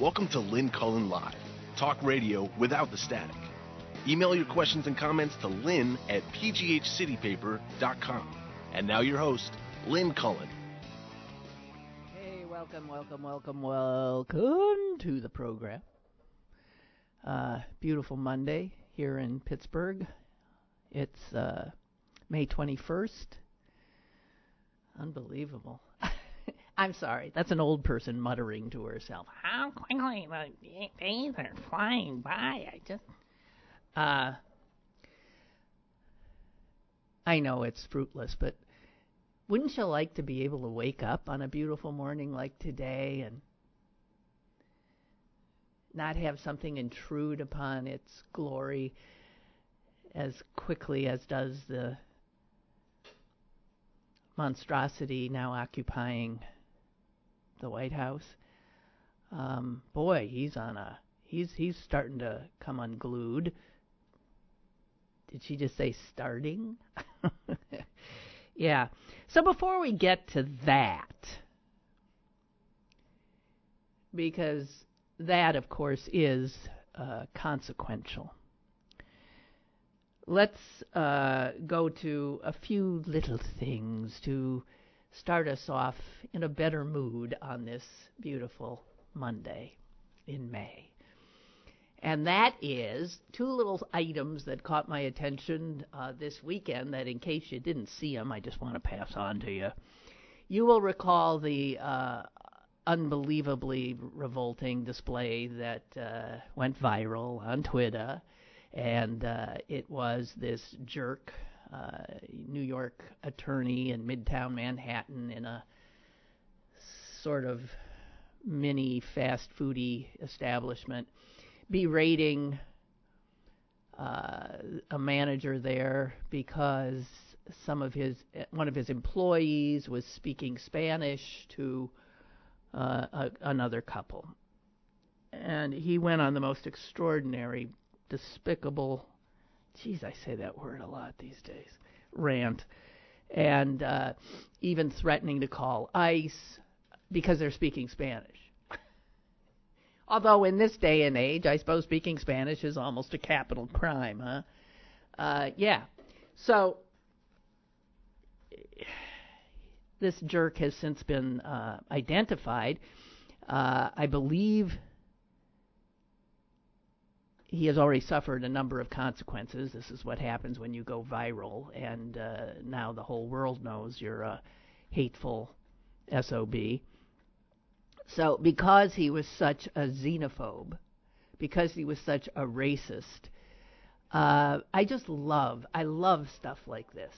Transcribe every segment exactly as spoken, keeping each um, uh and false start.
Welcome to Lynn Cullen Live, talk radio without the static. Email your questions and comments to lynn at p g h city paper dot com. And now your host, Lynn Cullen. Hey, welcome, welcome, welcome, welcome to the program. Uh, beautiful Monday here in Pittsburgh. It's uh, May twenty-first. Unbelievable. I'm sorry, that's an old person muttering to herself. How quickly the days are flying by. I just... Uh, I know it's fruitless, but wouldn't you like to be able to wake up on a beautiful morning like today and not have something intrude upon its glory as quickly as does the monstrosity now occupying the White House? Um, boy, he's on a he's he's starting to come unglued. Did she just say starting? Yeah. So before we get to that, because that, of course, is uh, consequential, let's uh, go to a few little things to start us off in a better mood on this beautiful Monday in May. And that is two little items that caught my attention uh, this weekend that, in case you didn't see them, I just want to pass on to you. You will recall the uh, unbelievably revolting display that uh, went viral on Twitter, and uh, it was this jerk, uh, New York attorney in Midtown Manhattan in a sort of mini fast foodie establishment, berating uh, a manager there because some of his one of his employees was speaking Spanish to uh, a, another couple, and he went on the most extraordinary, despicable, geez, I say that word a lot these days, rant, and uh, even threatening to call ICE because they're speaking Spanish. Although in this day and age, I suppose speaking Spanish is almost a capital crime, huh? Uh, yeah. So this jerk has since been uh, identified. Uh, I believe he has already suffered a number of consequences. This is what happens when you go viral, and uh, now the whole world knows you're a hateful S O B. So because he was such a xenophobe, because he was such a racist, uh, I just love, I love stuff like this.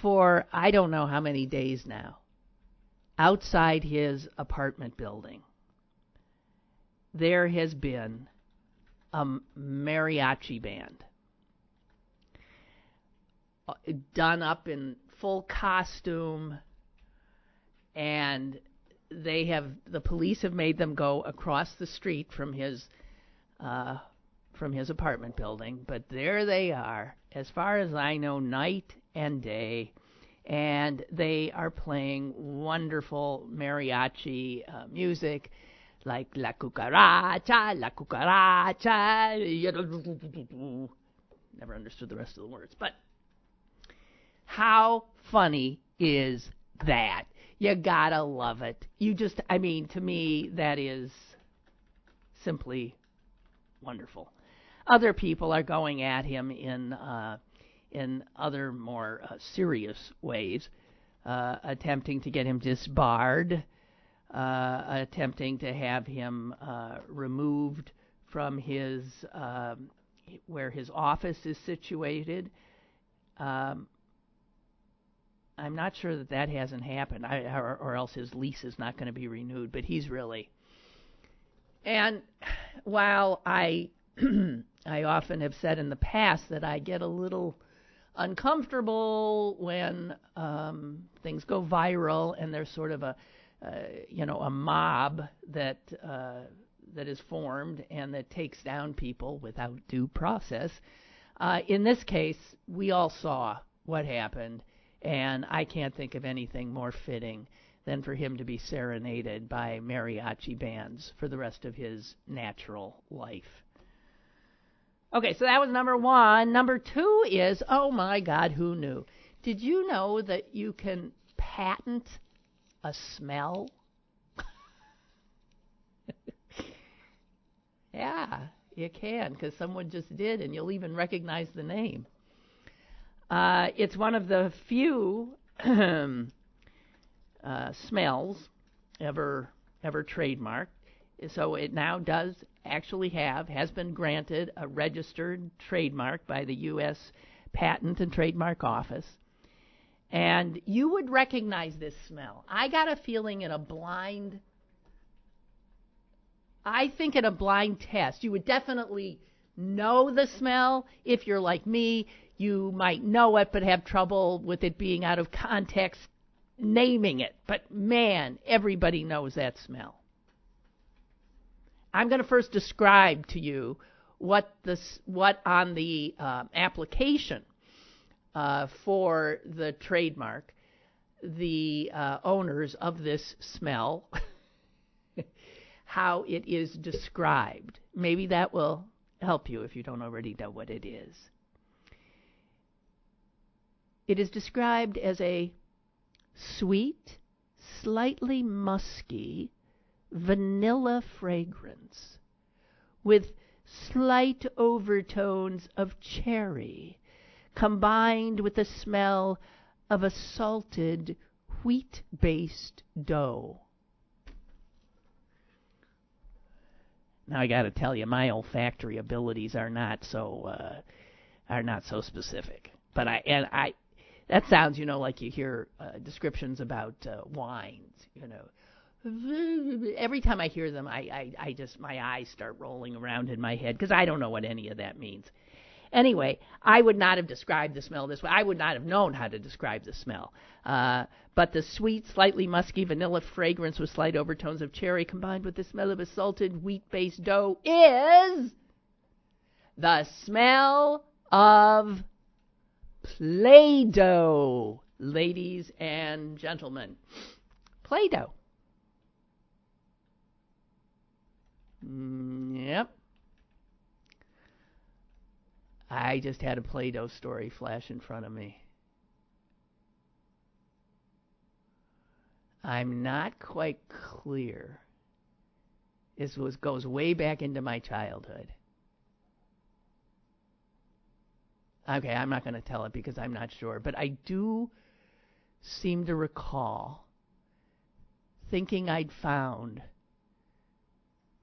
For I don't know how many days now, outside his apartment building, there has been a mariachi band done up in full costume, and they have, the police have made them go across the street from his uh, from his apartment building. But there they are, as far as I know, night and day. And they are playing wonderful mariachi uh, music, like La Cucaracha, La Cucaracha. Never understood the rest of the words. But how funny is that? You gotta love it. You just, I mean, to me, that is simply wonderful. Other people are going at him in uh, in other more uh, serious ways, uh, attempting to get him disbarred, uh, attempting to have him uh, removed from his um, where his office is situated. Um, I'm not sure that that hasn't happened, I, or, or else his lease is not going to be renewed. But he's really, and while I, I often have said in the past that I get a little uncomfortable when um, things go viral and there's sort of a, uh, you know, a mob that uh, that is formed and that takes down people without due process. Uh, in this case, we all saw what happened. and I can't think of anything more fitting than for him to be serenaded by mariachi bands for the rest of his natural life. Okay, so that was number one. Number two is, oh my God, who knew? Did you know that you can patent a smell? Yeah, you can, because someone just did, and you'll even recognize the name. Uh, it's one of the few uh, smells ever ever trademarked. So it now does actually have, has been granted a registered trademark by the U S Patent and Trademark Office. And you would recognize this smell. I got a feeling in a blind, I think in a blind test, you would definitely know the smell. If you're like me, you might know it, but have trouble with it being out of context, naming it. But man, everybody knows that smell. I'm going to first describe to you what this, what on the um, application Uh, for the trademark, the uh, owners of this smell, how it is described. Maybe that will help you if you don't already know what it is. It is described as a sweet, slightly musky vanilla fragrance with slight overtones of cherry, combined with the smell of a salted wheat-based dough. Now I got to tell you, my olfactory abilities are not so uh, are not so specific. But I and I, that sounds, you know, like you hear uh, descriptions about uh, wines. You know, every time I hear them, I, I I just my eyes start rolling around in my head because I don't know what any of that means. Anyway, I would not have described the smell this way. I would not have known how to describe the smell. Uh, but the sweet, slightly musky vanilla fragrance with slight overtones of cherry combined with the smell of a salted wheat-based dough is the smell of Play-Doh, ladies and gentlemen. Play-Doh. Mm, yep. I just had a Play-Doh story flash in front of me. I'm not quite clear. This was, goes way back into my childhood. Okay, I'm not going to tell it because I'm not sure. But I do seem to recall thinking I'd found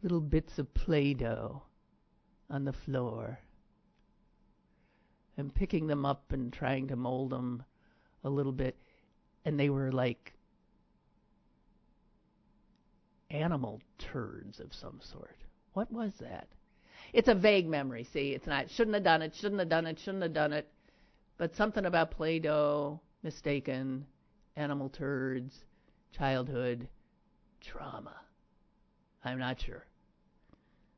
little bits of Play-Doh on the floor, and picking them up and trying to mold them a little bit, and they were like animal turds of some sort. What was that? It's a vague memory, see? It's not, shouldn't have done it, shouldn't have done it, shouldn't have done it, but something about Play-Doh, mistaken, animal turds, childhood, trauma. I'm not sure.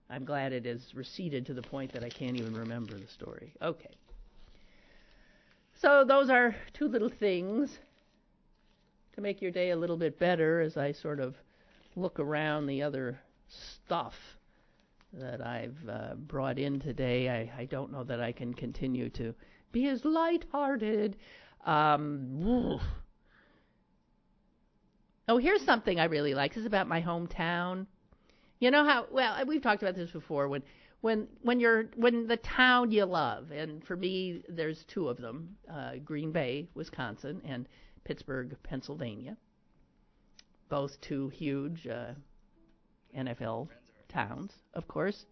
I'm glad it has receded to the point that I can't even remember the story. Okay. So those are two little things to make your day a little bit better as I sort of look around the other stuff that I've uh, brought in today. I, I don't know that I can continue to be as lighthearted. Um, oh, here's something I really like. This is about my hometown. You know how, well, we've talked about this before, when When when you're when the town you love, and for me there's two of them, uh, Green Bay, Wisconsin, and Pittsburgh, Pennsylvania. Both two huge uh, N F L towns, of course.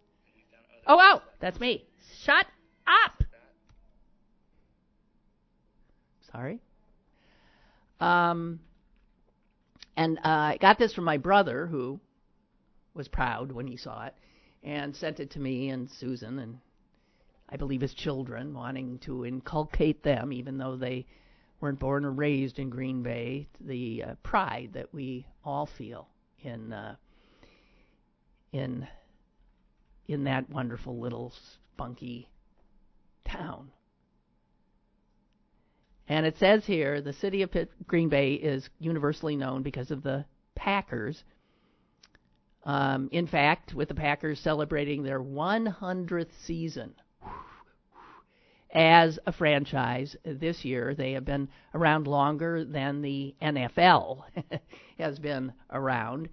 Oh, oh, that's me. Shut up. Sorry. Um. And uh, I got this from my brother, who was proud when he saw it, and sent it to me and Susan and I believe his children, wanting to inculcate them, even though they weren't born or raised in Green Bay, the uh, pride that we all feel in uh, in in that wonderful little spunky town. And it says here, the city of Pitt, Green Bay is universally known because of the Packers. Um, in fact, with the Packers celebrating their one hundredth season as a franchise this year, they have been around longer than the N F L has been around.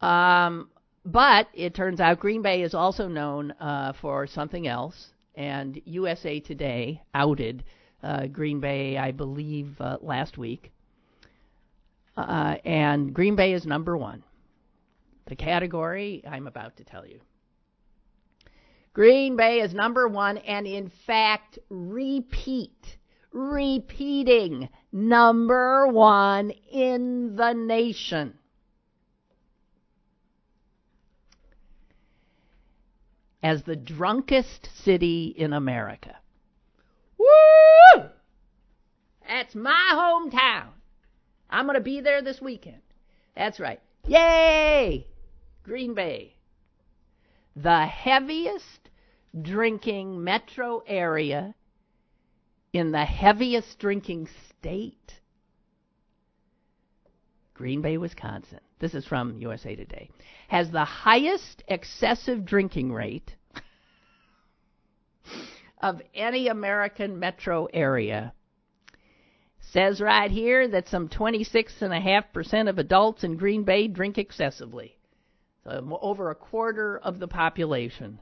Um, but it turns out Green Bay is also known uh, for something else, and U S A Today outed uh, Green Bay, I believe, uh, last week. Uh, and Green Bay is number one. The category I'm about to tell you. Green Bay is number one, and in fact, repeat, repeating number one in the nation. As the drunkest city in America. Woo! That's my hometown. I'm going to be there this weekend. That's right. Yay! Green Bay. The heaviest drinking metro area in the heaviest drinking state. Green Bay, Wisconsin. This is from U S A Today. Has the highest excessive drinking rate of any American metro area. Says right here that some twenty-six point five percent of adults in Green Bay drink excessively. So over a quarter of the population,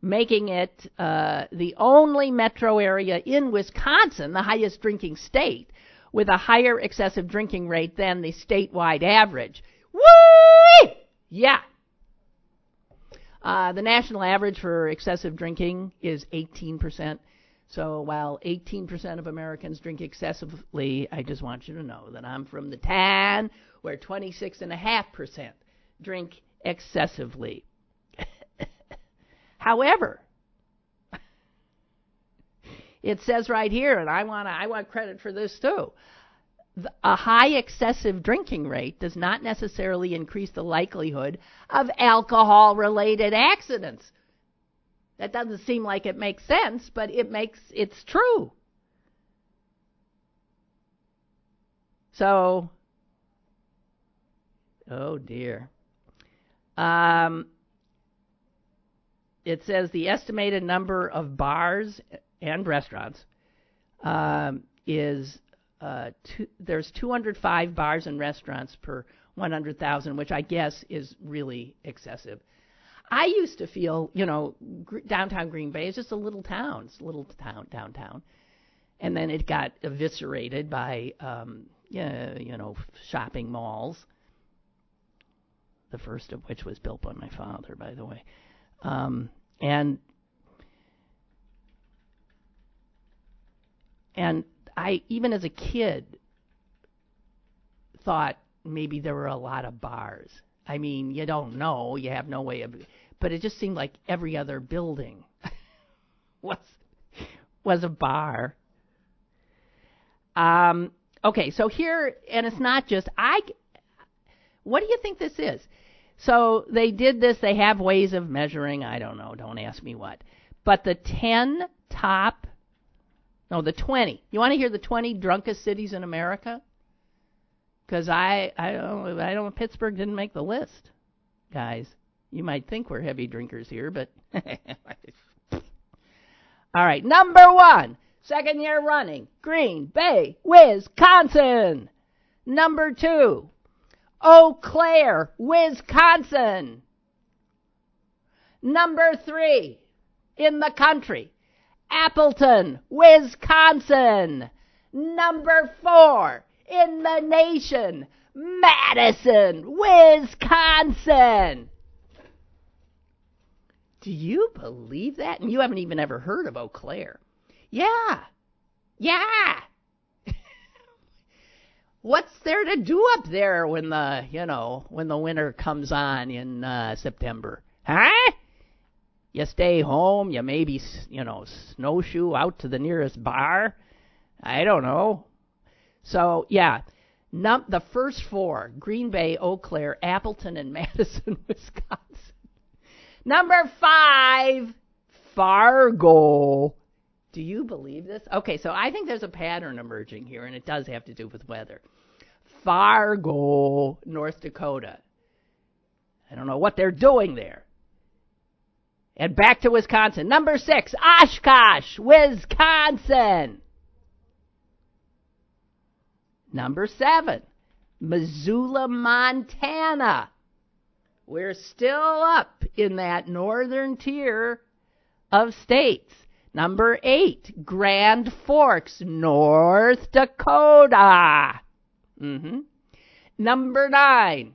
making it uh, the only metro area in Wisconsin, the highest drinking state, with a higher excessive drinking rate than the statewide average. Woo! Yeah. Uh, the national average for excessive drinking is eighteen percent. So while eighteen percent of Americans drink excessively, I just want you to know that I'm from the town where twenty-six point five percent drink excessively. However, it says right here, and I want I want credit for this too, a high excessive drinking rate does not necessarily increase the likelihood of alcohol-related accidents. That doesn't seem like it makes sense, but it makes, it's true. So, oh dear. Um, it says the estimated number of bars and restaurants um, is, uh, two, there's two hundred five bars and restaurants per one hundred thousand, which I guess is really excessive. I used to feel, you know, gr- downtown Green Bay is just a little town. It's a little town, downtown. And then it got eviscerated by, um, yeah, you know, shopping malls. The first of which was built by my father, by the way. Um, and and I, even as a kid, thought maybe there were a lot of bars. I mean, you don't know. You have no way of... But it just seemed like every other building was was a bar. Um, okay, so here, and it's not just, I, what do you think this is? So they did this, they have ways of measuring, I don't know, don't ask me what. But the ten top, no, the twenty. You want to hear the twenty drunkest cities in America? Because I, I don't, I don't, Pittsburgh didn't make the list, guys. You might think we're heavy drinkers here, but... All right, number one, second year running, Green Bay, Wisconsin. Number two, Eau Claire, Wisconsin. Number three, in the country, Appleton, Wisconsin. Number four, in the nation, Madison, Wisconsin. Do you believe that? And you haven't even ever heard of Eau Claire. Yeah. Yeah. What's there to do up there when the, you know, when the winter comes on in uh, September? Huh? You stay home, you maybe, you know, snowshoe out to the nearest bar. I don't know. So, yeah. Num- the first four, Green Bay, Eau Claire, Appleton, and Madison, Wisconsin. Number five, Fargo, Do you believe this? Okay, so I think there's a pattern emerging here, and it does have to do with weather. Fargo, North Dakota. I don't know what they're doing there. And back to Wisconsin. Number six, Oshkosh, Wisconsin. Number seven, Missoula, Montana. We're still up in that northern tier of states. Number eight, Grand Forks, North Dakota. Mm-hmm. Number nine,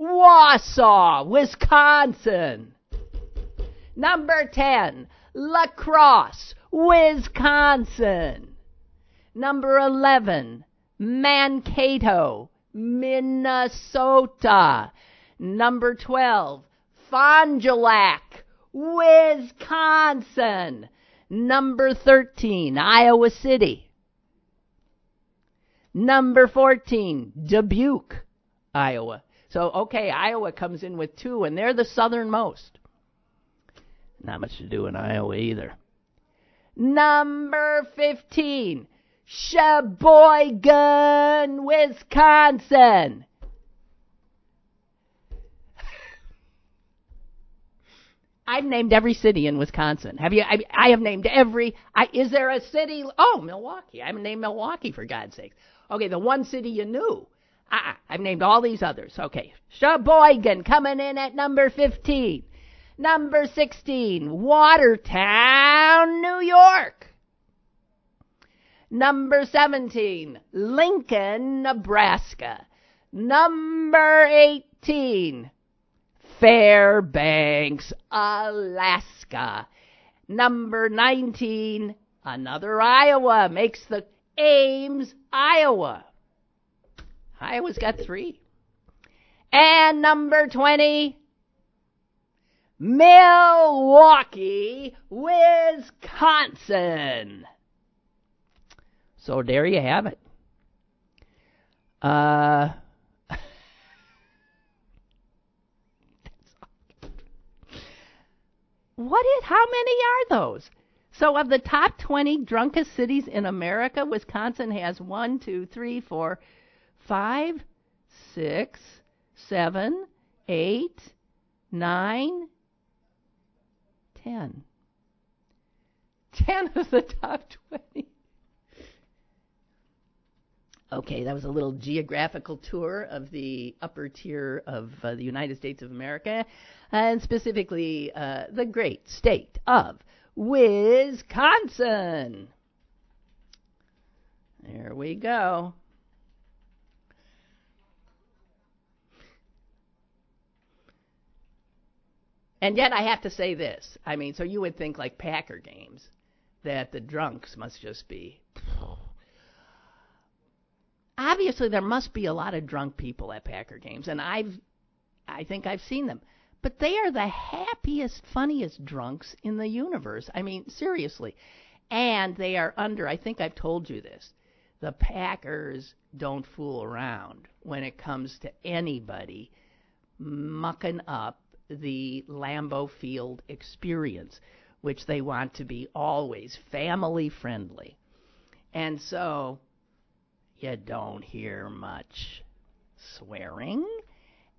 Wausau, Wisconsin. Number ten, La Crosse, Wisconsin. Number eleven, Mankato, Minnesota. Number twelve, Fond du Lac, Wisconsin. Number thirteen, Iowa City. Number fourteen, Dubuque, Iowa. So, okay, Iowa comes in with two, and they're the southernmost. Not much to do in Iowa either. Number fifteen, Sheboygan, Wisconsin. I've named every city in Wisconsin. Have you? I, I have named every. I, is there a city? Oh, Milwaukee. I haven't named Milwaukee, for God's sake. Okay, the one city you knew. Uh-uh, I've named all these others. Okay, Sheboygan coming in at number fifteen. Number sixteen, Watertown, New York. Number seventeen, Lincoln, Nebraska. Number eighteen, Fairbanks, Alaska. Number nineteen, another Iowa, makes the Ames, Iowa. Iowa's got three. And number twenty, Milwaukee, Wisconsin. So there you have it. Uh... What is, how many are those? So of the top twenty drunkest cities in America, Wisconsin has one, two, three, four, five, six, seven, eight, nine, ten. ten of the top twenty. Okay, that was a little geographical tour of the upper tier of uh, the United States of America, and specifically uh, the great state of Wisconsin. There we go. And yet I have to say this. I mean, so you would think, like Packer games, that the drunks must just be... Obviously, there must be a lot of drunk people at Packer games, and I've, I think I've seen them. But they are the happiest, funniest drunks in the universe. I mean, seriously. And they are under, I think I've told you this, the Packers don't fool around when it comes to anybody mucking up the Lambeau Field experience, which they want to be always family-friendly. And so... you don't hear much swearing,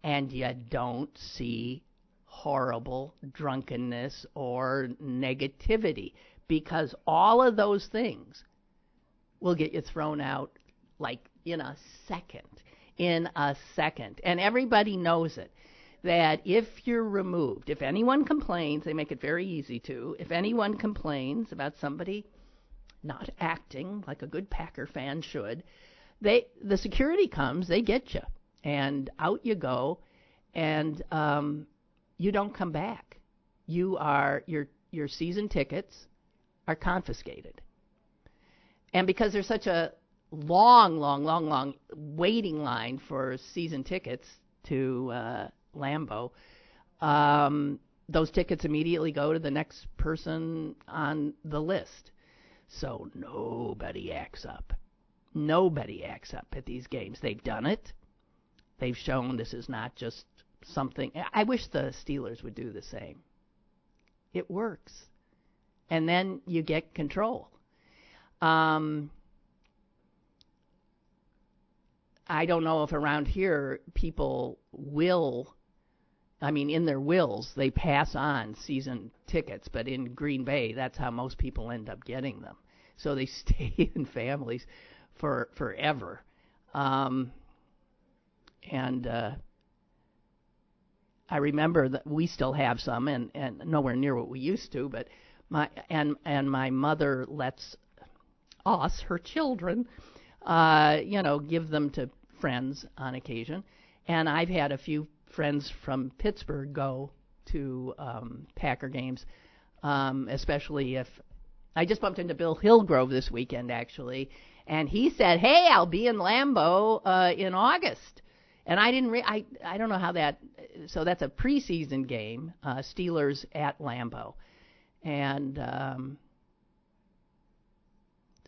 and you don't see horrible drunkenness or negativity, because all of those things will get you thrown out like in a second, in a second. And everybody knows it, that if you're removed, if anyone complains, they make it very easy to, if anyone complains about somebody not acting like a good Packer fan should, They, the security comes, they get you, and out you go, and um, you don't come back. You are your your season tickets are confiscated, and because there's such a long, long, long, long waiting line for season tickets to uh, Lambeau, um, those tickets immediately go to the next person on the list. So nobody acts up. Nobody acts up at these games. They've done it. They've shown this is not just something. I wish the Steelers would do the same. It works. and then you get control. Um, I don't know if around here people will, I mean, in their wills, they pass on season tickets, but in Green Bay, that's how most people end up getting them. So they stay in families for forever. Um, and uh, I remember that we still have some, and, and nowhere near what we used to, but my and and my mother lets us, her children, uh, you know, give them to friends on occasion. And I've had a few friends from Pittsburgh go to um, Packer games, um, especially if I just bumped into Bill Hillgrove this weekend, actually, and he said, "Hey, I'll be in Lambeau uh, in August." And I didn't. Re- I I don't know how that. So that's a preseason game, uh, Steelers at Lambeau, and um,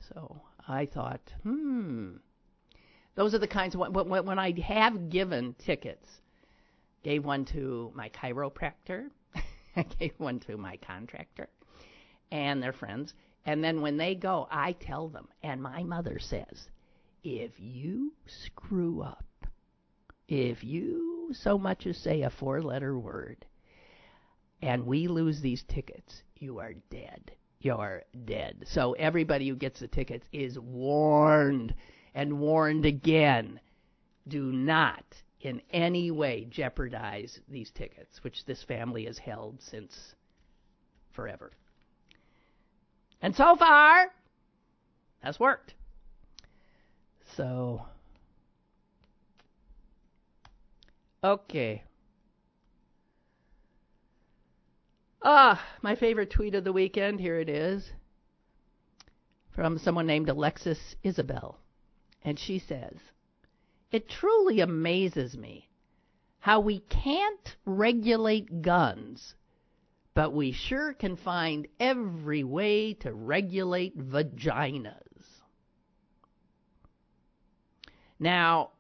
so I thought, hmm, those are the kinds of when, when I have given tickets. Gave one to my chiropractor. I gave one to my contractor and their friends. And then when they go, I tell them. And my mother says, if you screw up, if you so much as say a four-letter word, and we lose these tickets, you are dead. You're dead. So everybody who gets the tickets is warned and warned again. Do not in any way jeopardize these tickets, which this family has held since forever. And so far, that's worked. So, okay. Ah, my favorite tweet of the weekend, here it is, from someone named Alexis Isabel. And she says, "It truly amazes me how we can't regulate guns, but we sure can find every way to regulate vaginas." Now,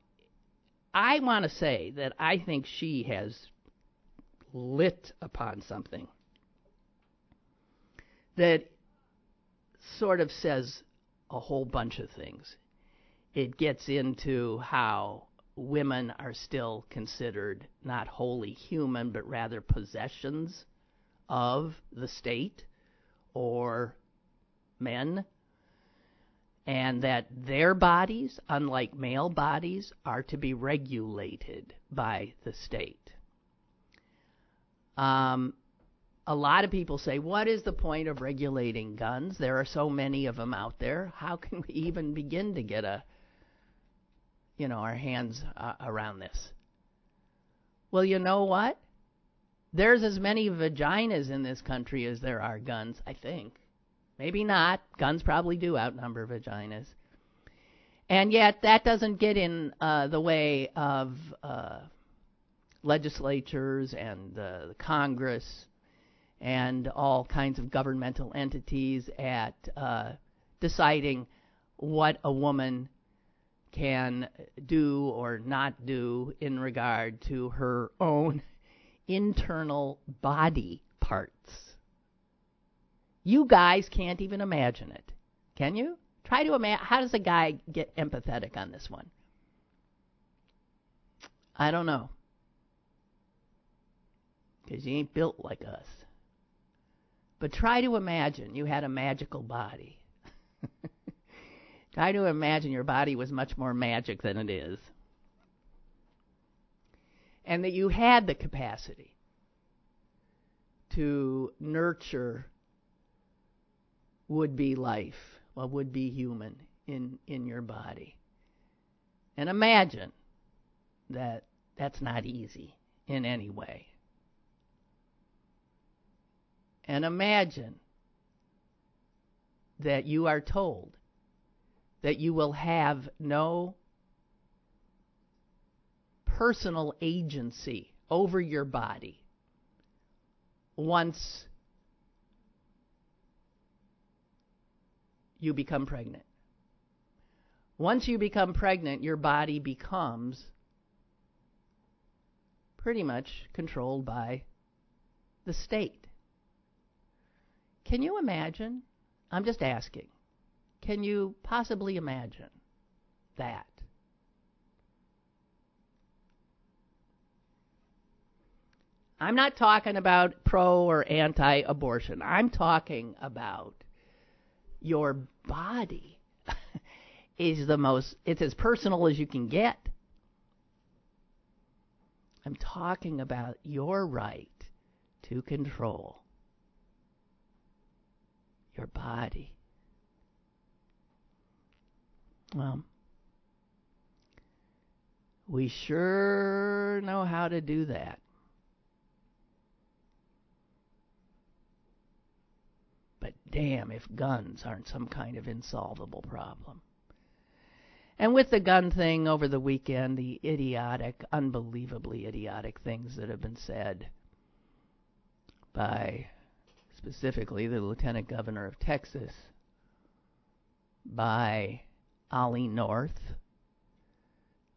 I want to say that I think she has lit upon something that sort of says a whole bunch of things. It gets into how women are still considered not wholly human, but rather possessions of the state or men, and that their bodies, unlike male bodies, are to be regulated by the state. Um, a lot of people say, what is the point of regulating guns? There are so many of them out there. How can we even begin to get a you know, our hands uh, around this? Well, you know what? There's as many vaginas in this country as there are guns, I think. Maybe not. Guns probably do outnumber vaginas. And yet that doesn't get in uh, the way of uh, legislatures and uh, Congress and all kinds of governmental entities at uh, deciding what a woman can do or not do in regard to her own internal body parts. You guys can't even imagine it. Can you? Try to imagine. How does a guy get empathetic on this one? I don't know. Because you ain't built like us. But try to imagine you had a magical body. Try to imagine your body was much more magic than it is. And that you had the capacity to nurture would-be life, a would-be human in, in your body. And imagine that that's not easy in any way. And imagine that you are told that you will have no personal agency over your body once you become pregnant. Once you become pregnant, your body becomes pretty much controlled by the state. Can you imagine? I'm just asking. Can you possibly imagine that? I'm not talking about pro or anti-abortion. I'm talking about your body is the most, it's as personal as you can get. I'm talking about your right to control your body. Well, we sure know how to do that. But damn if guns aren't some kind of insolvable problem. And with the gun thing over the weekend, the idiotic, unbelievably idiotic things that have been said by specifically the Lieutenant Governor of Texas, by Ollie North,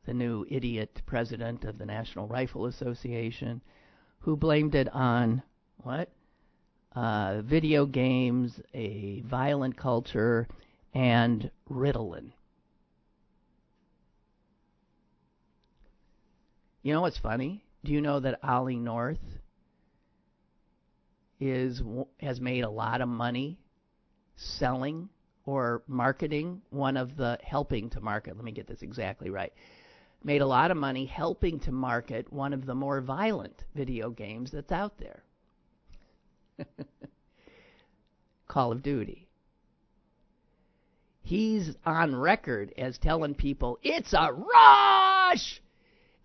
the new idiot president of the National Rifle Association, who blamed it on what? Uh, video games, a violent culture, and Ritalin. You know what's funny? Do you know that Ollie North is has made a lot of money selling or marketing one of the helping to market, let me get this exactly right, made a lot of money helping to market one of the more violent video games that's out there. Call of Duty. He's on record as telling people, it's a rush!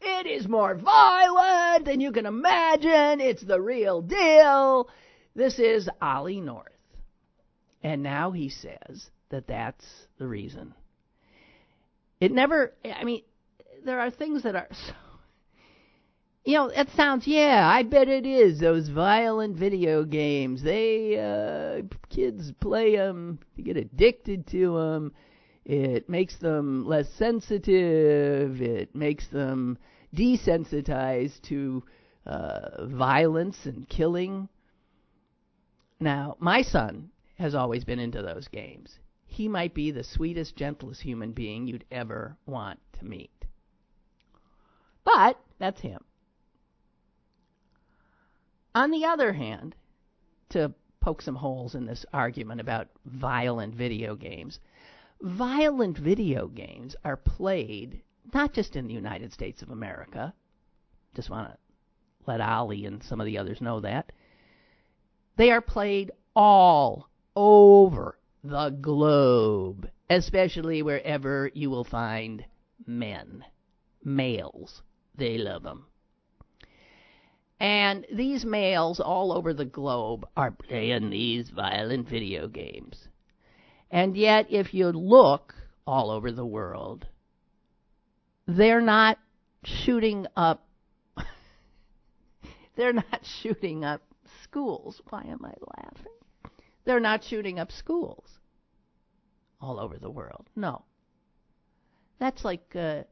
It is more violent than you can imagine! It's the real deal! This is Ollie North. And now he says that that's the reason. It never, I mean, there are things that are... So you know, that sounds, yeah, I bet it is. Those violent video games, they, uh, kids play them, they get addicted to them, it makes them less sensitive, it makes them desensitized to uh, violence and killing. Now, my son has always been into those games. He might be the sweetest, gentlest human being you'd ever want to meet. But, that's him. On the other hand, to poke some holes in this argument about violent video games, violent video games are played not just in the United States of America. Just want to let Ollie and some of the others know that. They are played all over the globe, especially wherever you will find men, males. They love them. And these males all over the globe are playing these violent video games. And yet, if you look all over the world, they're not shooting up, they're not shooting up schools. Why am I laughing? They're not shooting up schools all over the world. No. That's like uh,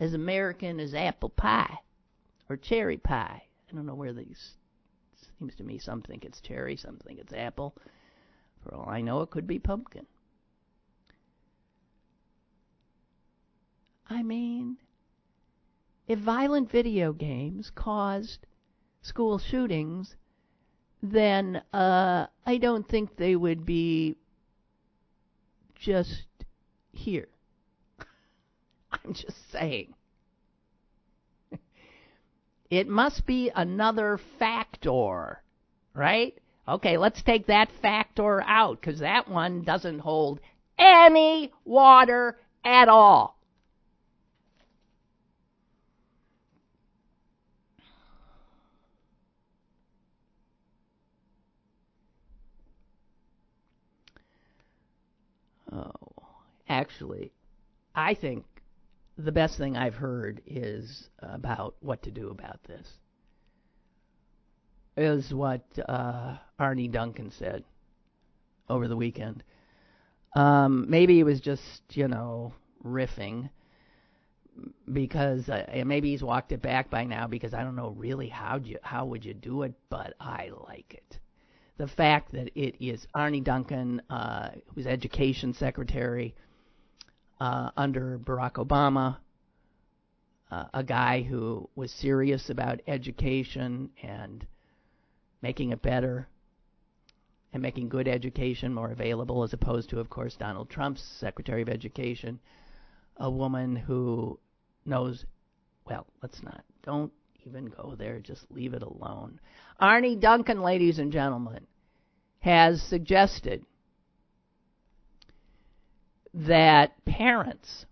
as American as apple pie or cherry pie. I don't know where these, seems to me some think it's cherry, some think it's apple. For all I know, it could be pumpkin. I mean, if violent video games caused school shootings, then uh, I don't think they would be just here. I'm just saying. It must be another factor, right? Okay, let's take that factor out, because that one doesn't hold any water at all. Oh, actually, I think the best thing I've heard is about what to do about this, is what uh, Arne Duncan said over the weekend. Um, maybe he was just, you know, riffing, because uh, maybe he's walked it back by now, because I don't know really how you, how would you do it, but I like it. the fact that it is Arne Duncan, uh, who's Education Secretary uh, under Barack Obama, uh, a guy who was serious about education and making it better and making good education more available, as opposed to, of course, Donald Trump's Secretary of Education, a woman who knows, well, let's not, don't even go there, just leave it alone. Arne Duncan, ladies and gentlemen, has suggested that parents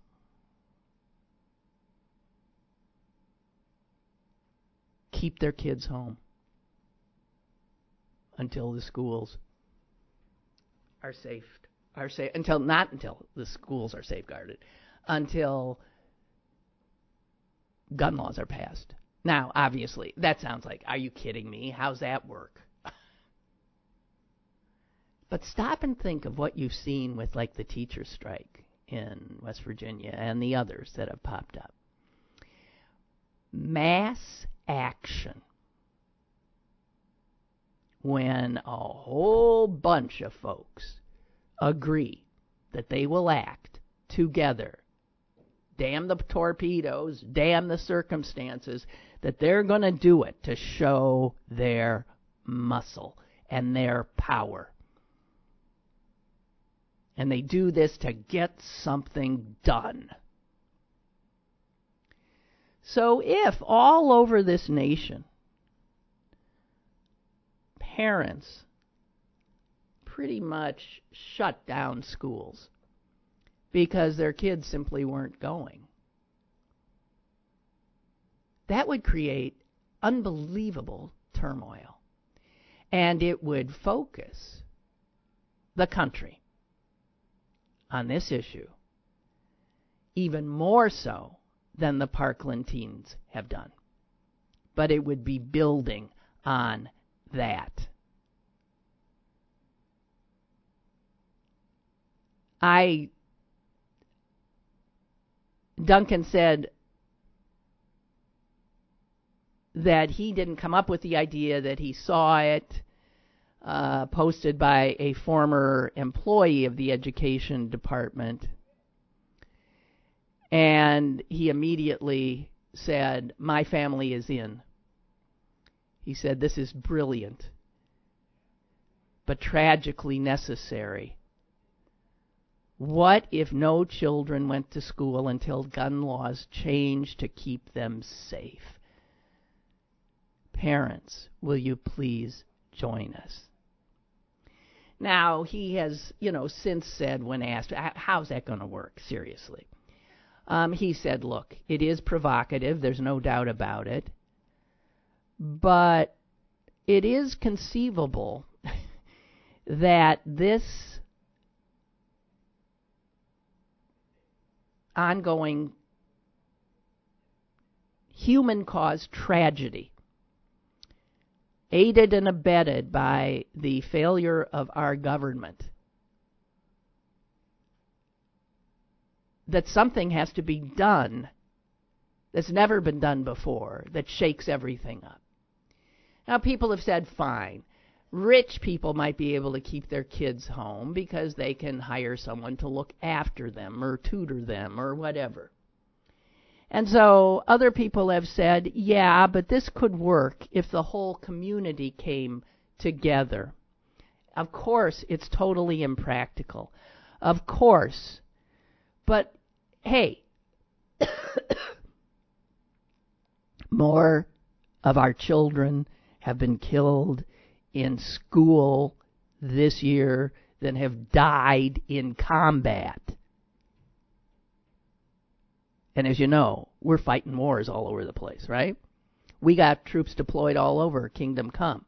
keep their kids home until the schools are safe, are safe until not until the schools are safeguarded, until gun laws are passed. Now, obviously, that sounds like, are you kidding me? How's that work? But stop and think of what you've seen with, like, the teacher strike in West Virginia and the others that have popped up. Mass action. When a whole bunch of folks agree that they will act together, damn the torpedoes, damn the circumstances, that they're going to do it to show their muscle and their power. And they do this to get something done. So if all over this nation, parents pretty much shut down schools because their kids simply weren't going, that would create unbelievable turmoil. And it would focus the country on this issue even more so than the Parkland teens have done. But it would be building on that. I... Duncan said that he didn't come up with the idea, that he saw it uh, posted by a former employee of the education department. And he immediately said, my family is in. He said, this is brilliant, but tragically necessary. What if no children went to school until gun laws changed to keep them safe? Parents, will you please join us? Now, he has, you know, since said when asked, how's that going to work, seriously? Um, he said, look, it is provocative, there's no doubt about it, but it is conceivable that this ongoing human-caused tragedy, aided and abetted by the failure of our government, that something has to be done that's never been done before, that shakes everything up. Now, people have said, fine, rich people might be able to keep their kids home because they can hire someone to look after them or tutor them or whatever. And so other people have said, yeah, but this could work if the whole community came together. Of course, it's totally impractical. Of course. But, hey, more of our children have been killed in school this year than have died in combat. And as you know, we're fighting wars all over the place, right? We got troops deployed all over, kingdom come.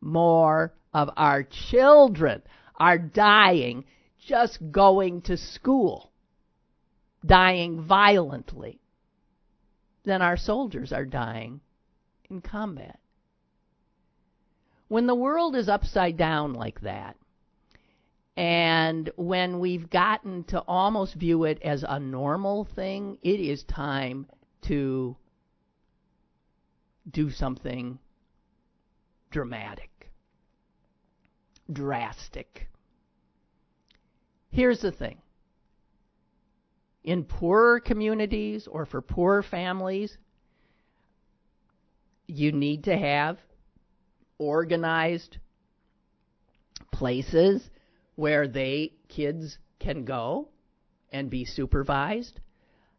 More of our children are dying just going to school, dying violently, than our soldiers are dying in combat. When the world is upside down like that, and when we've gotten to almost view it as a normal thing, it is time to do something dramatic. drastic. Here's the thing. In poorer communities or for poorer families, you need to have organized places where they kids can go and be supervised.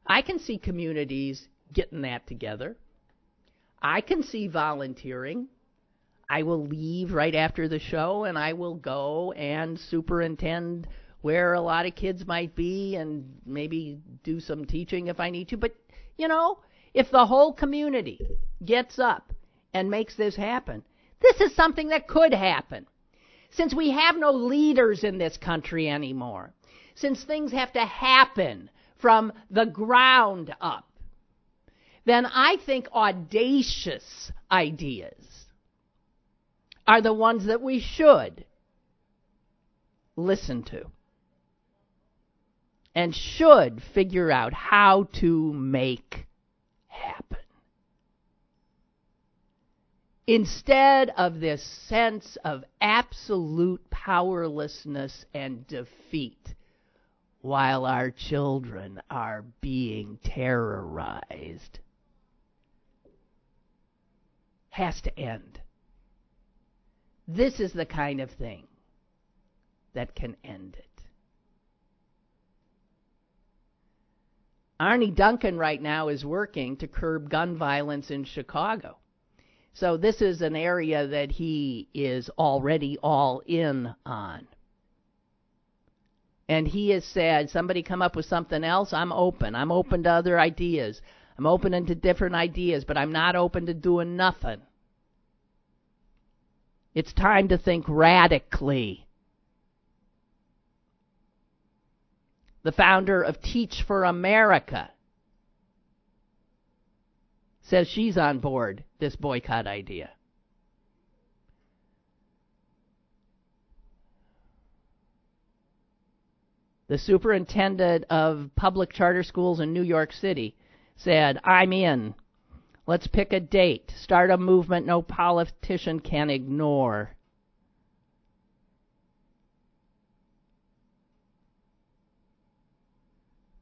I can see communities getting that together. I can see volunteering. I will leave right after the show and I will go and superintend where a lot of kids might be and maybe do some teaching if I need to. But, you know, if the whole community gets up and makes this happen, this is something that could happen. Since we have no leaders in this country anymore, since things have to happen from the ground up, then I think audacious ideas are the ones that we should listen to and should figure out how to make happen. Instead of this sense of absolute powerlessness and defeat while our children are being terrorized, has to end. This is the kind of thing that can end it. Arne Duncan right now is working to curb gun violence in Chicago. So this is an area that he is already all in on. And he has said, somebody come up with something else, I'm open. I'm open to other ideas. I'm open to different ideas, but I'm not open to doing nothing. It's time to think radically. The founder of Teach for America says she's on board this boycott idea. The superintendent of public charter schools in New York City said, I'm in. Let's pick a date. Start a movement no politician can ignore.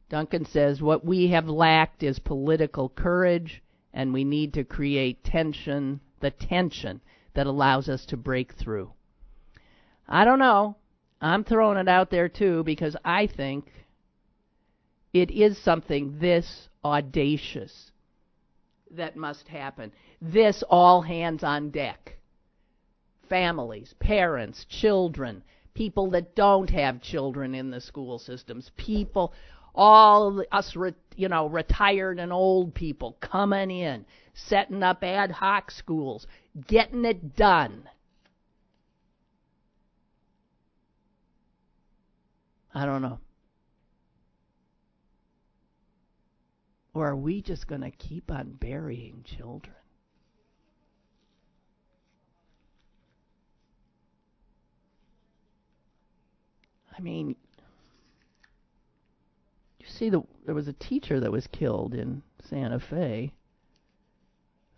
Duncan says, what we have lacked is political courage, and we need to create tension, the tension that allows us to break through. I don't know. I'm throwing it out there, too, because I think it is something this audacious that must happen. This all hands on deck. Families, parents, children, people that don't have children in the school systems, people... all us, you know, retired and old people coming in, setting up ad hoc schools, getting it done. I don't know. Or are we just going to keep on burying children? I mean... See, the, there was a teacher that was killed in Santa Fe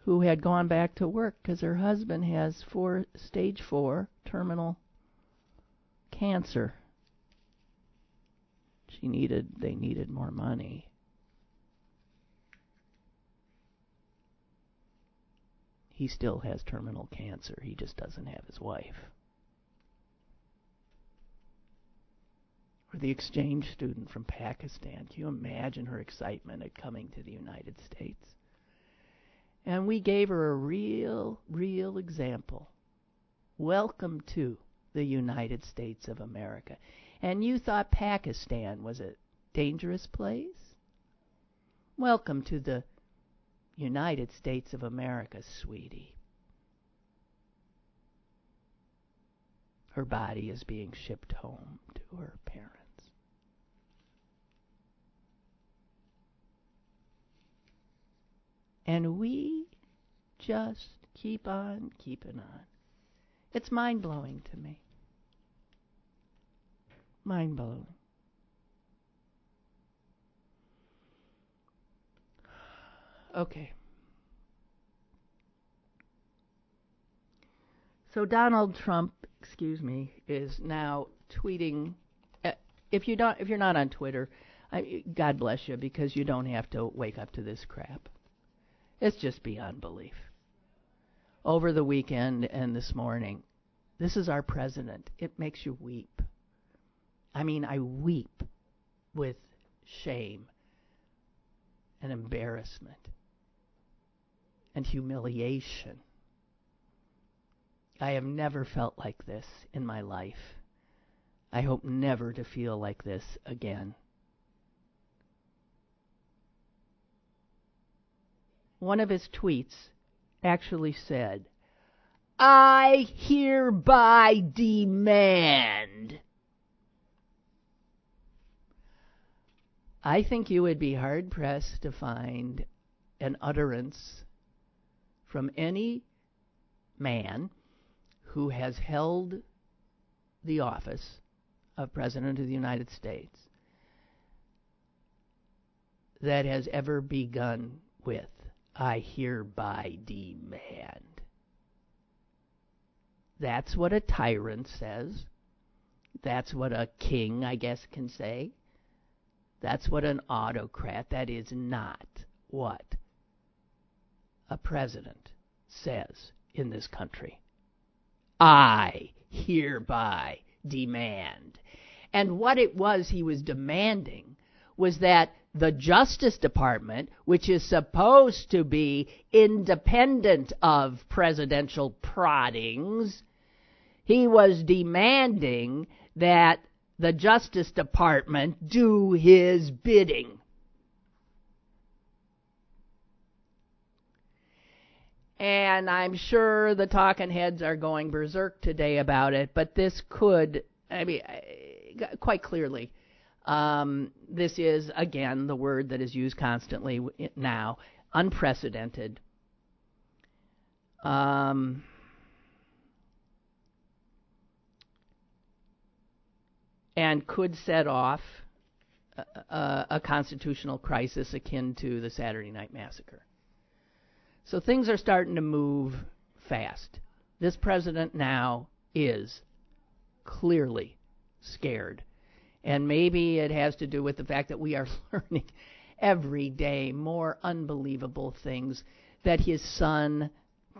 who had gone back to work because her husband has four, stage four terminal cancer. She needed, they needed more money. He still has terminal cancer. He just doesn't have his wife. Or the exchange student from Pakistan. Can you imagine her excitement at coming to the United States? And we gave her a real, real example. Welcome to the United States of America. And you thought Pakistan was a dangerous place? Welcome to the United States of America, sweetie. Her body is being shipped home to her parents. And we just keep on keeping on. It's mind-blowing to me. Mind-blowing. Okay. So Donald Trump excuse me, is now tweeting. Uh, if you don't, if you're not on Twitter, I, God bless you, because you don't have to wake up to this crap. It's just beyond belief. Over the weekend and this morning, this is our president. It makes you weep. I mean, I weep with shame and embarrassment and humiliation. I have never felt like this in my life. I hope never to feel like this again. One of his tweets actually said, "I hereby demand." I think you would be hard-pressed to find an utterance from any man who has held the office of President of the United States that has ever begun with, "I hereby demand." That's what a tyrant says. That's what a king, I guess, can say. That's what an autocrat, that is not what a president says in this country. "I hereby demand." And what it was he was demanding was that the Justice Department, which is supposed to be independent of presidential proddings, he was demanding that the Justice Department do his bidding. And I'm sure the talking heads are going berserk today about it, but this could, I mean, quite clearly, um, this is, again, the word that is used constantly now, unprecedented. Um... and could set off a, a, a constitutional crisis akin to the Saturday Night Massacre. So things are starting to move fast. This president now is clearly scared. And maybe it has to do with the fact that we are learning every day more unbelievable things, that his son,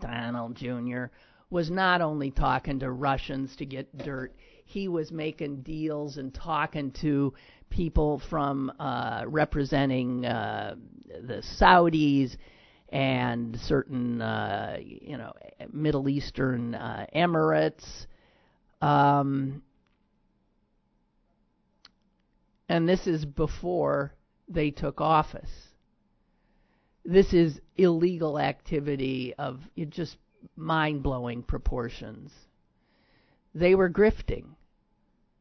Donald Junior, was not only talking to Russians to get dirt, he was making deals and talking to people from uh, representing uh, the Saudis and certain, uh, you know, Middle Eastern uh, emirates. Um, and this is before they took office. This is illegal activity of just mind-blowing proportions. They were grifting.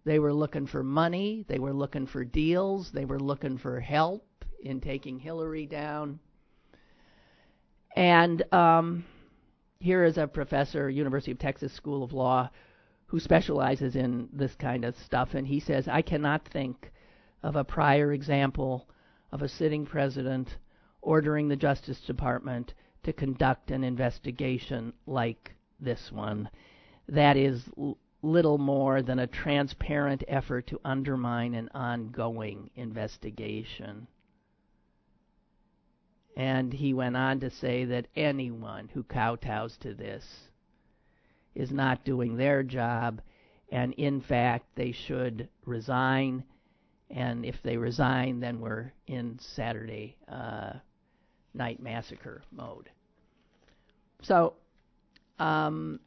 They were looking for money, they were looking for deals, they were looking for help in taking Hillary down. And um, here is a professor, University of Texas School of Law, who specializes in this kind of stuff, and he says, "I cannot think of a prior example of a sitting president ordering the Justice Department to conduct an investigation like this one. That is l- little more than a transparent effort to undermine an ongoing investigation." And he went on to say that anyone who kowtows to this is not doing their job, and in fact they should resign, and if they resign, then we're in Saturday uh, Night Massacre mode. So, um,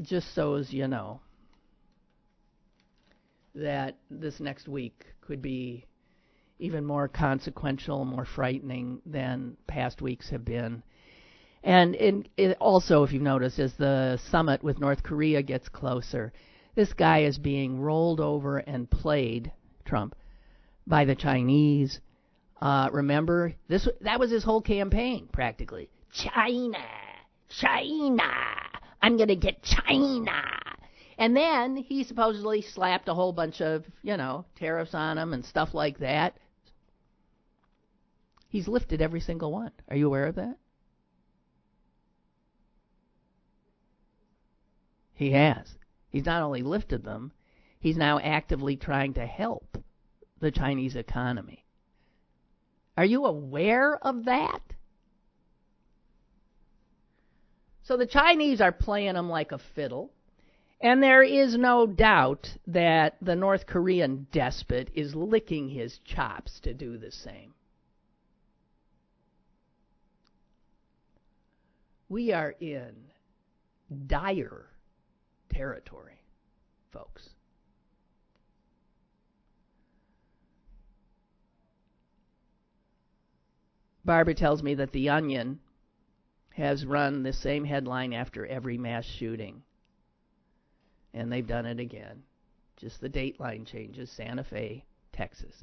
just so as you know, that this next week could be even more consequential, more frightening than past weeks have been. And in, it also, if you've noticed, as the summit with North Korea gets closer, this guy is being rolled over and played, Trump, by the Chinese. Uh, remember, this that was his whole campaign, practically. China, China, I'm going to get China. And then he supposedly slapped a whole bunch of, you know, tariffs on him and stuff like that. He's lifted every single one. Are you aware of that? He has. He's not only lifted them, he's now actively trying to help the Chinese economy. Are you aware of that? So the Chinese are playing them like a fiddle, and there is no doubt that the North Korean despot is licking his chops to do the same. We are in dire territory, folks. Barbara tells me that The Onion has run the same headline after every mass shooting. And they've done it again. Just the dateline changes. Santa Fe, Texas.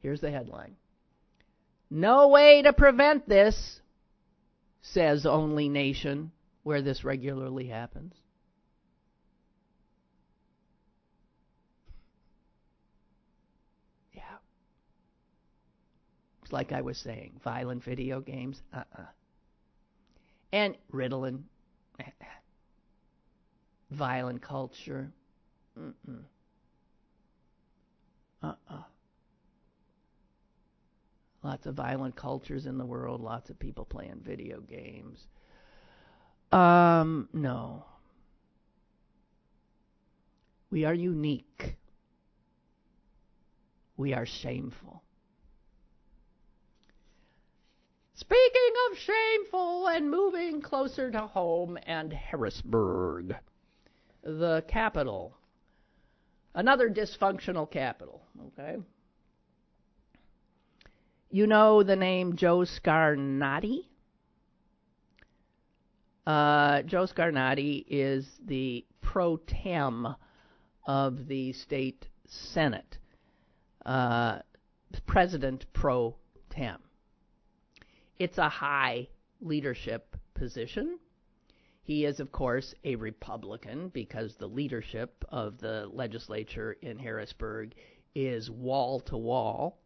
Here's the headline. No way to prevent this, says only nation where this regularly happens. Yeah. It's like I was saying, violent video games, uh-uh. And Ritalin, violent culture, mm-mm. Uh-uh. Lots of violent cultures in the world, lots of people playing video games. Um, no. We are unique. We are shameful. Speaking of shameful and moving closer to home and Harrisburg, the capital, another dysfunctional capital, okay? You know the name Joe Scarnati? Uh, Joe Scarnati is the pro tem of the state Senate, uh, president pro tem. It's a high leadership position. He is, of course, a Republican because the leadership of the legislature in Harrisburg is wall-to-wall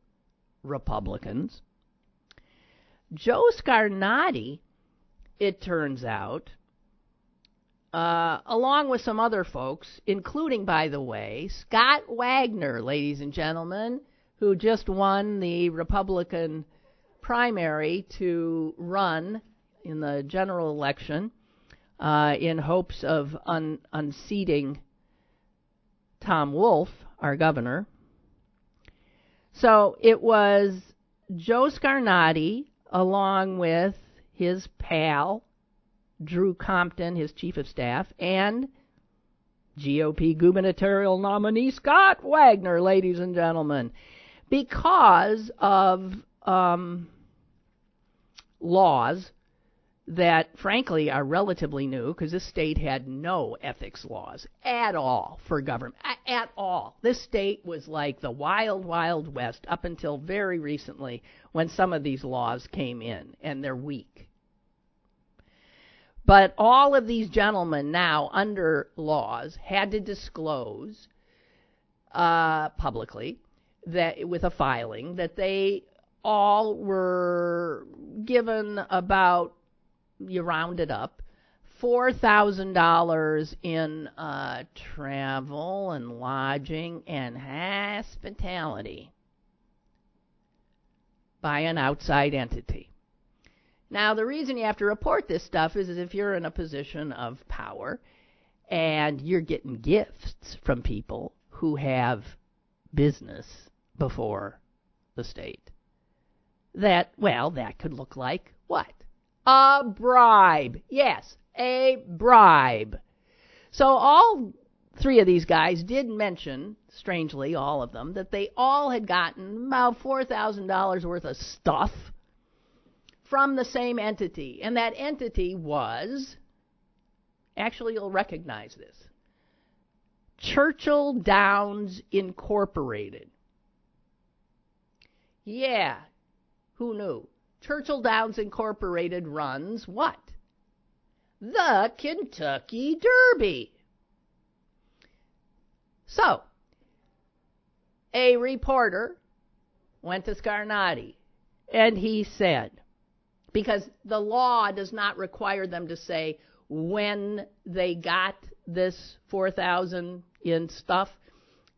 Republicans. Joe Scarnati, it turns out, uh, along with some other folks, including, by the way, Scott Wagner, ladies and gentlemen, who just won the Republican primary to run in the general election uh, in hopes of un- unseating Tom Wolf, our governor. So it was Joe Scarnati along with his pal, Drew Compton, his chief of staff, and G O P gubernatorial nominee Scott Wagner, ladies and gentlemen, because of um laws that, frankly, are relatively new, because this state had no ethics laws at all for government, at all. This state was like the wild, wild west up until very recently when some of these laws came in, and they're weak. But all of these gentlemen now under laws had to disclose uh, publicly that with a filing that they all were given about, you round it up, four thousand dollars in uh, travel and lodging and hospitality by an outside entity. Now, the reason you have to report this stuff is, is if you're in a position of power and you're getting gifts from people who have business before the state. That, well, that could look like what? A bribe. Yes, a bribe. So all three of these guys did mention, strangely, all of them, that they all had gotten about four thousand dollars worth of stuff from the same entity. And that entity was, actually you'll recognize this, Churchill Downs Incorporated. Yeah. Who knew? Churchill Downs Incorporated runs what? The Kentucky Derby. So, a reporter went to Scarnati, and he said, because the law does not require them to say when they got this four thousand in stuff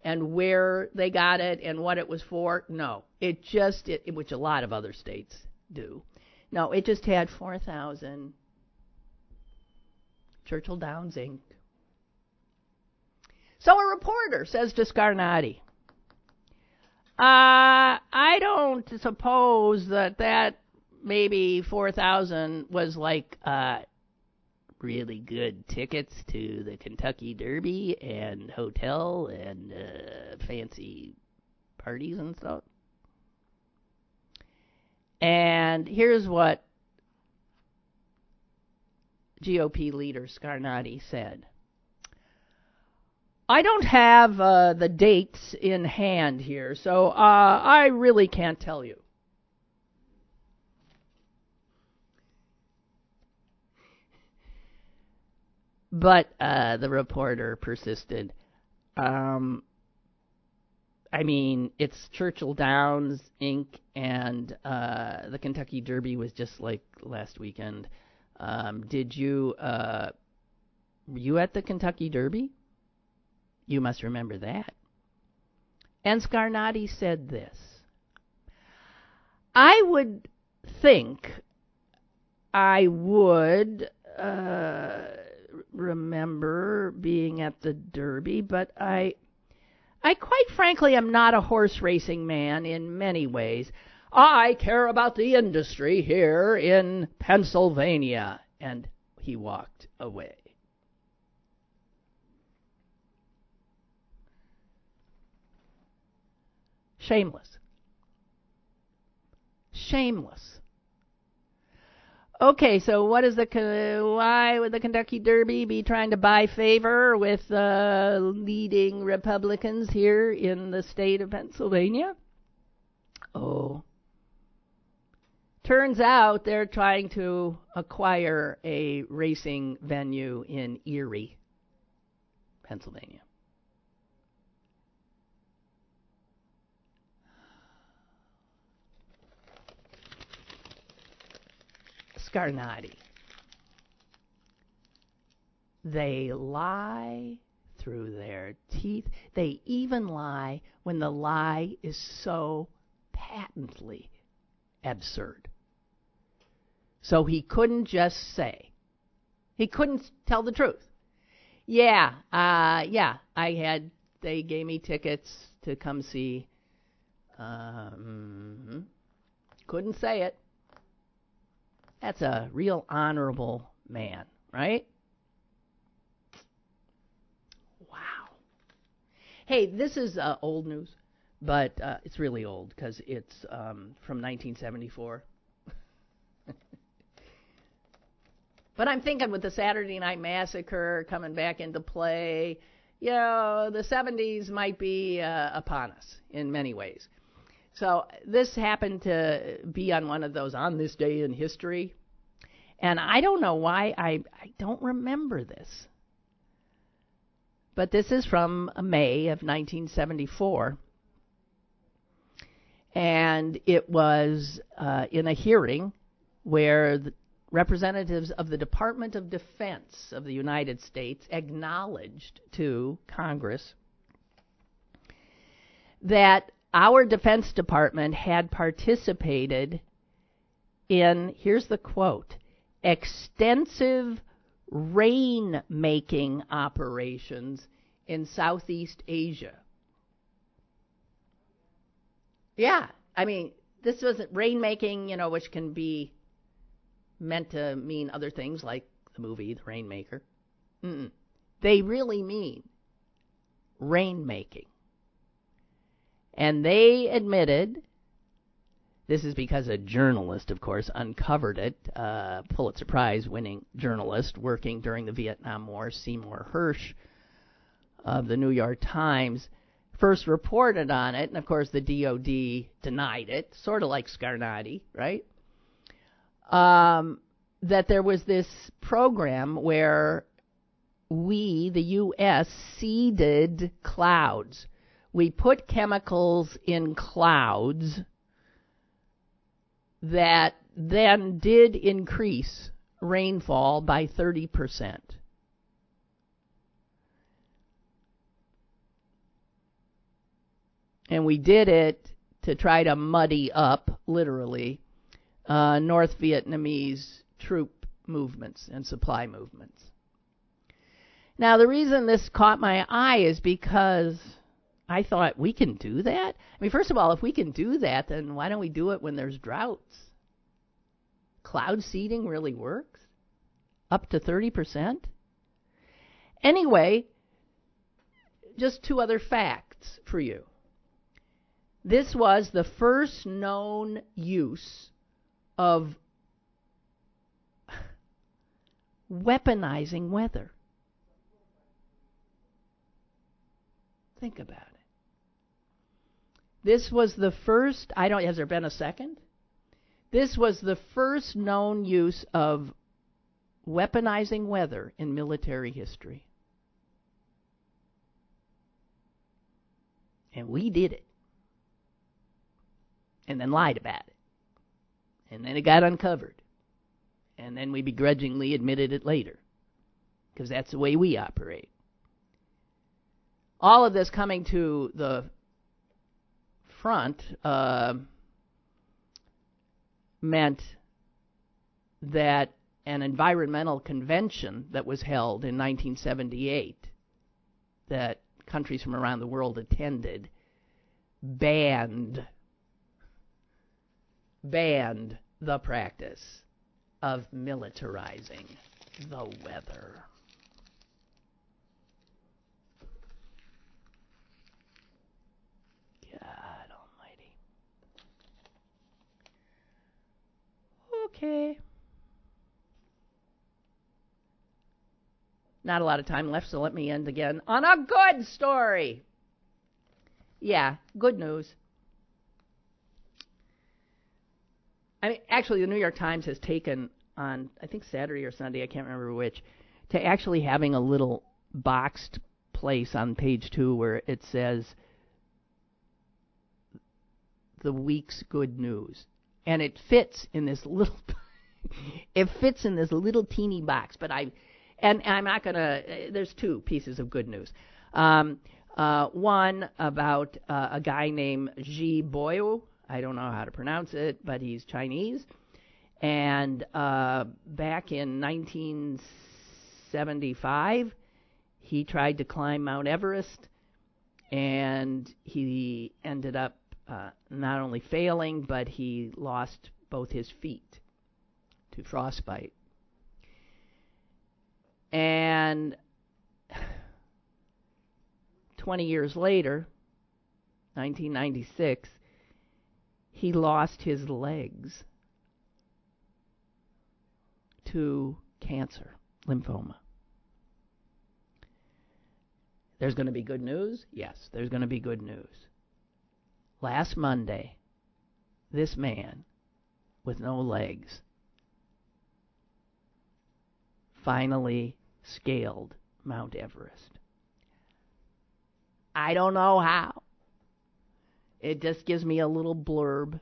and where they got it and what it was for. No, it just, it, which a lot of other states do. No, it just had four thousand Churchill Downs Incorporated. So a reporter says to Scarnati, uh, I don't suppose that that maybe four thousand was like uh, really good tickets to the Kentucky Derby and hotel and uh, fancy parties and stuff. And here's what G O P leader Scarnati said. I don't have uh, the dates in hand here, so uh, I really can't tell you. But uh, the reporter persisted. Um, I mean, it's Churchill Downs, Incorporated, and uh, the Kentucky Derby was just like last weekend. Um, did you, uh, were you at the Kentucky Derby? You must remember that. And Scarnati said this. I would think I would uh, remember being at the Derby, but I, I quite frankly am not a horse racing man in many ways. I care about the industry here in Pennsylvania. And he walked away. Shameless. Shameless. Okay, so what is the why would the Kentucky Derby be trying to buy favor with uh, leading Republicans here in the state of Pennsylvania? Oh. Turns out they're trying to acquire a racing venue in Erie, Pennsylvania. Scarnati. They lie through their teeth. They even lie when the lie is so patently absurd. So he couldn't just say. He couldn't tell the truth. Yeah, uh, yeah, I had, they gave me tickets to come see. Um, couldn't say it. That's a real honorable man, right? Wow. Hey, this is uh, old news, but uh, it's really old because it's um, from nineteen seventy-four. But I'm thinking with the Saturday Night Massacre coming back into play, you know, the seventies might be uh, upon us in many ways. So this happened to be on one of those on this day in history. And I don't know why I, I don't remember this. But this is from May of nineteen seventy-four. And it was uh, in a hearing where the representatives of the Department of Defense of the United States acknowledged to Congress that our Defense Department had participated in, here's the quote, extensive rain-making operations in Southeast Asia. Yeah, I mean, this wasn't rain-making, you know, which can be meant to mean other things like the movie The Rainmaker. Mm-mm. They really mean rain-making. And they admitted, this is because a journalist, of course, uncovered it, uh, Pulitzer Prize-winning journalist working during the Vietnam War, Seymour Hersh of the New York Times, first reported on it, and of course the D O D denied it, sort of like Scarnati, right? Um, that there was this program where we, the U S, seeded clouds. We put chemicals in clouds that then did increase rainfall by thirty percent. and we did it to try to muddy up, literally, uh, North Vietnamese troop movements and supply movements. Now, the reason this caught my eye is because I thought, we can do that? I mean, first of all, if we can do that, then why don't we do it when there's droughts? Cloud seeding really works? Up to thirty percent? Anyway, just two other facts for you. This was the first known use of weaponizing weather. Think about it. This was the first, I don't, has there been a second? This was the first known use of weaponizing weather in military history. And we did it. And then lied about it. And then it got uncovered. And then we begrudgingly admitted it later. Because that's the way we operate. All of this coming to the front uh, meant that an environmental convention that was held in nineteen seventy-eight that countries from around the world attended banned, banned the practice of militarizing the weather. Okay. Not a lot of time left, so let me end again on a good story. Yeah, good news. I mean, actually, the New York Times has taken on, I think Saturday or Sunday, I can't remember which, to actually having a little boxed place on page two where it says the week's good news. And it fits in this little, it fits in this little teeny box. But I, and, and I'm not gonna. There's two pieces of good news. Um, uh, one about uh, a guy named Xi Boyu. I don't know how to pronounce it, but he's Chinese. And uh, back in nineteen seventy-five, he tried to climb Mount Everest, and he ended up. Uh, not only failing, but he lost both his feet to frostbite. And twenty years later, nineteen ninety-six, he lost his legs to cancer, lymphoma. There's going to be good news? Yes, there's going to be good news. Last Monday, this man with no legs finally scaled Mount Everest. I don't know how. It just gives me a little blurb.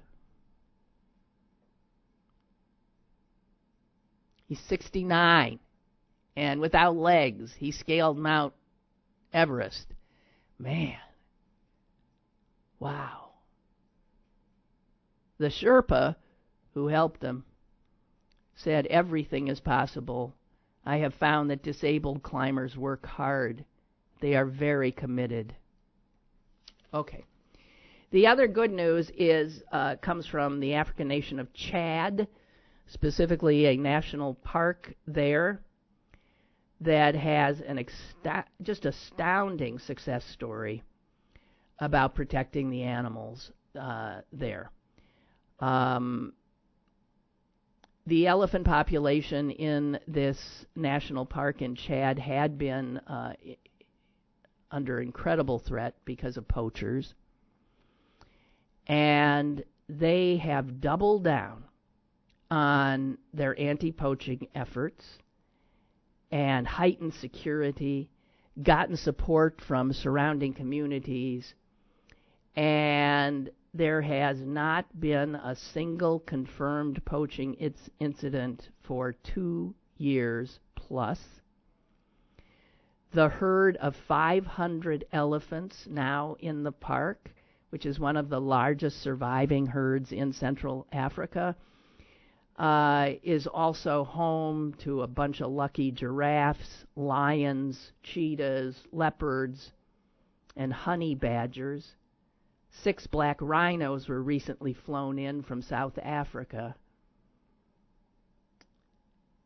He's sixty-nine, and without legs, he scaled Mount Everest. Man. Wow. The Sherpa who helped him said, "Everything is possible. I have found that disabled climbers work hard. They are very committed." Okay. The other good news is uh, comes from the African nation of Chad, specifically a national park there that has an ext- just astounding success story about protecting the animals uh, there. Um, the elephant population in this national park in Chad had been uh, I- under incredible threat because of poachers, and they have doubled down on their anti-poaching efforts and heightened security, gotten support from surrounding communities, and there has not been a single confirmed poaching its incident for two years plus. The herd of five hundred elephants now in the park, which is one of the largest surviving herds in Central Africa, uh, is also home to a bunch of lucky giraffes, lions, cheetahs, leopards, and honey badgers. Six black rhinos were recently flown in from South Africa.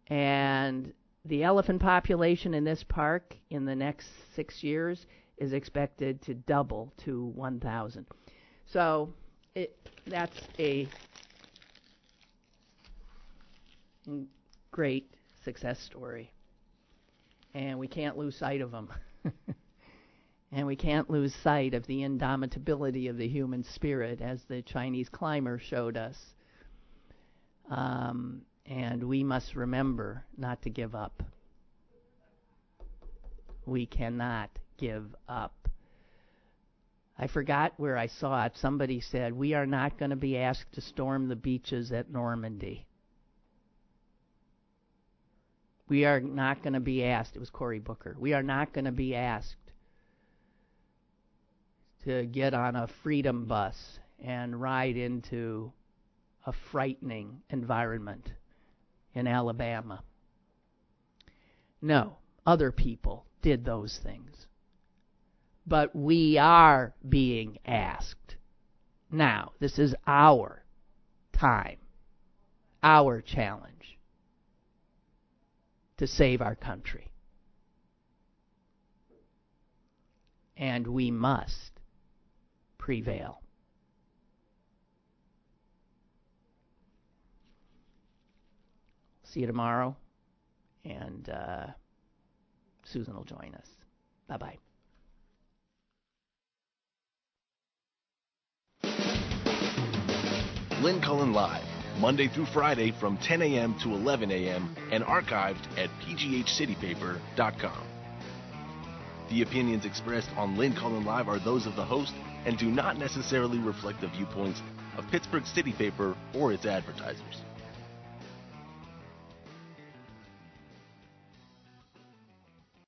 And the elephant population in this park in the next six years is expected to double to one thousand. So it, that's a great success story. And we can't lose sight of them. And we can't lose sight of the indomitability of the human spirit, as the Chinese climber showed us. Um, and we must remember not to give up. We cannot give up. I forgot where I saw it. Somebody said, we are not going to be asked to storm the beaches at Normandy. We are not going to be asked. It was Cory Booker. We are not going to be asked to get on a freedom bus and ride into a frightening environment in Alabama. No, other people did those things. But we are being asked now. This is our time, our challenge to save our country. And we must prevail. See you tomorrow, and uh, Susan will join us. Bye-bye. Lynn Cullen Live, Monday through Friday from ten a.m. to eleven a.m. and archived at p g h city paper dot com. The opinions expressed on Lynn Cullen Live are those of the host and do not necessarily reflect the viewpoints of Pittsburgh City Paper or its advertisers.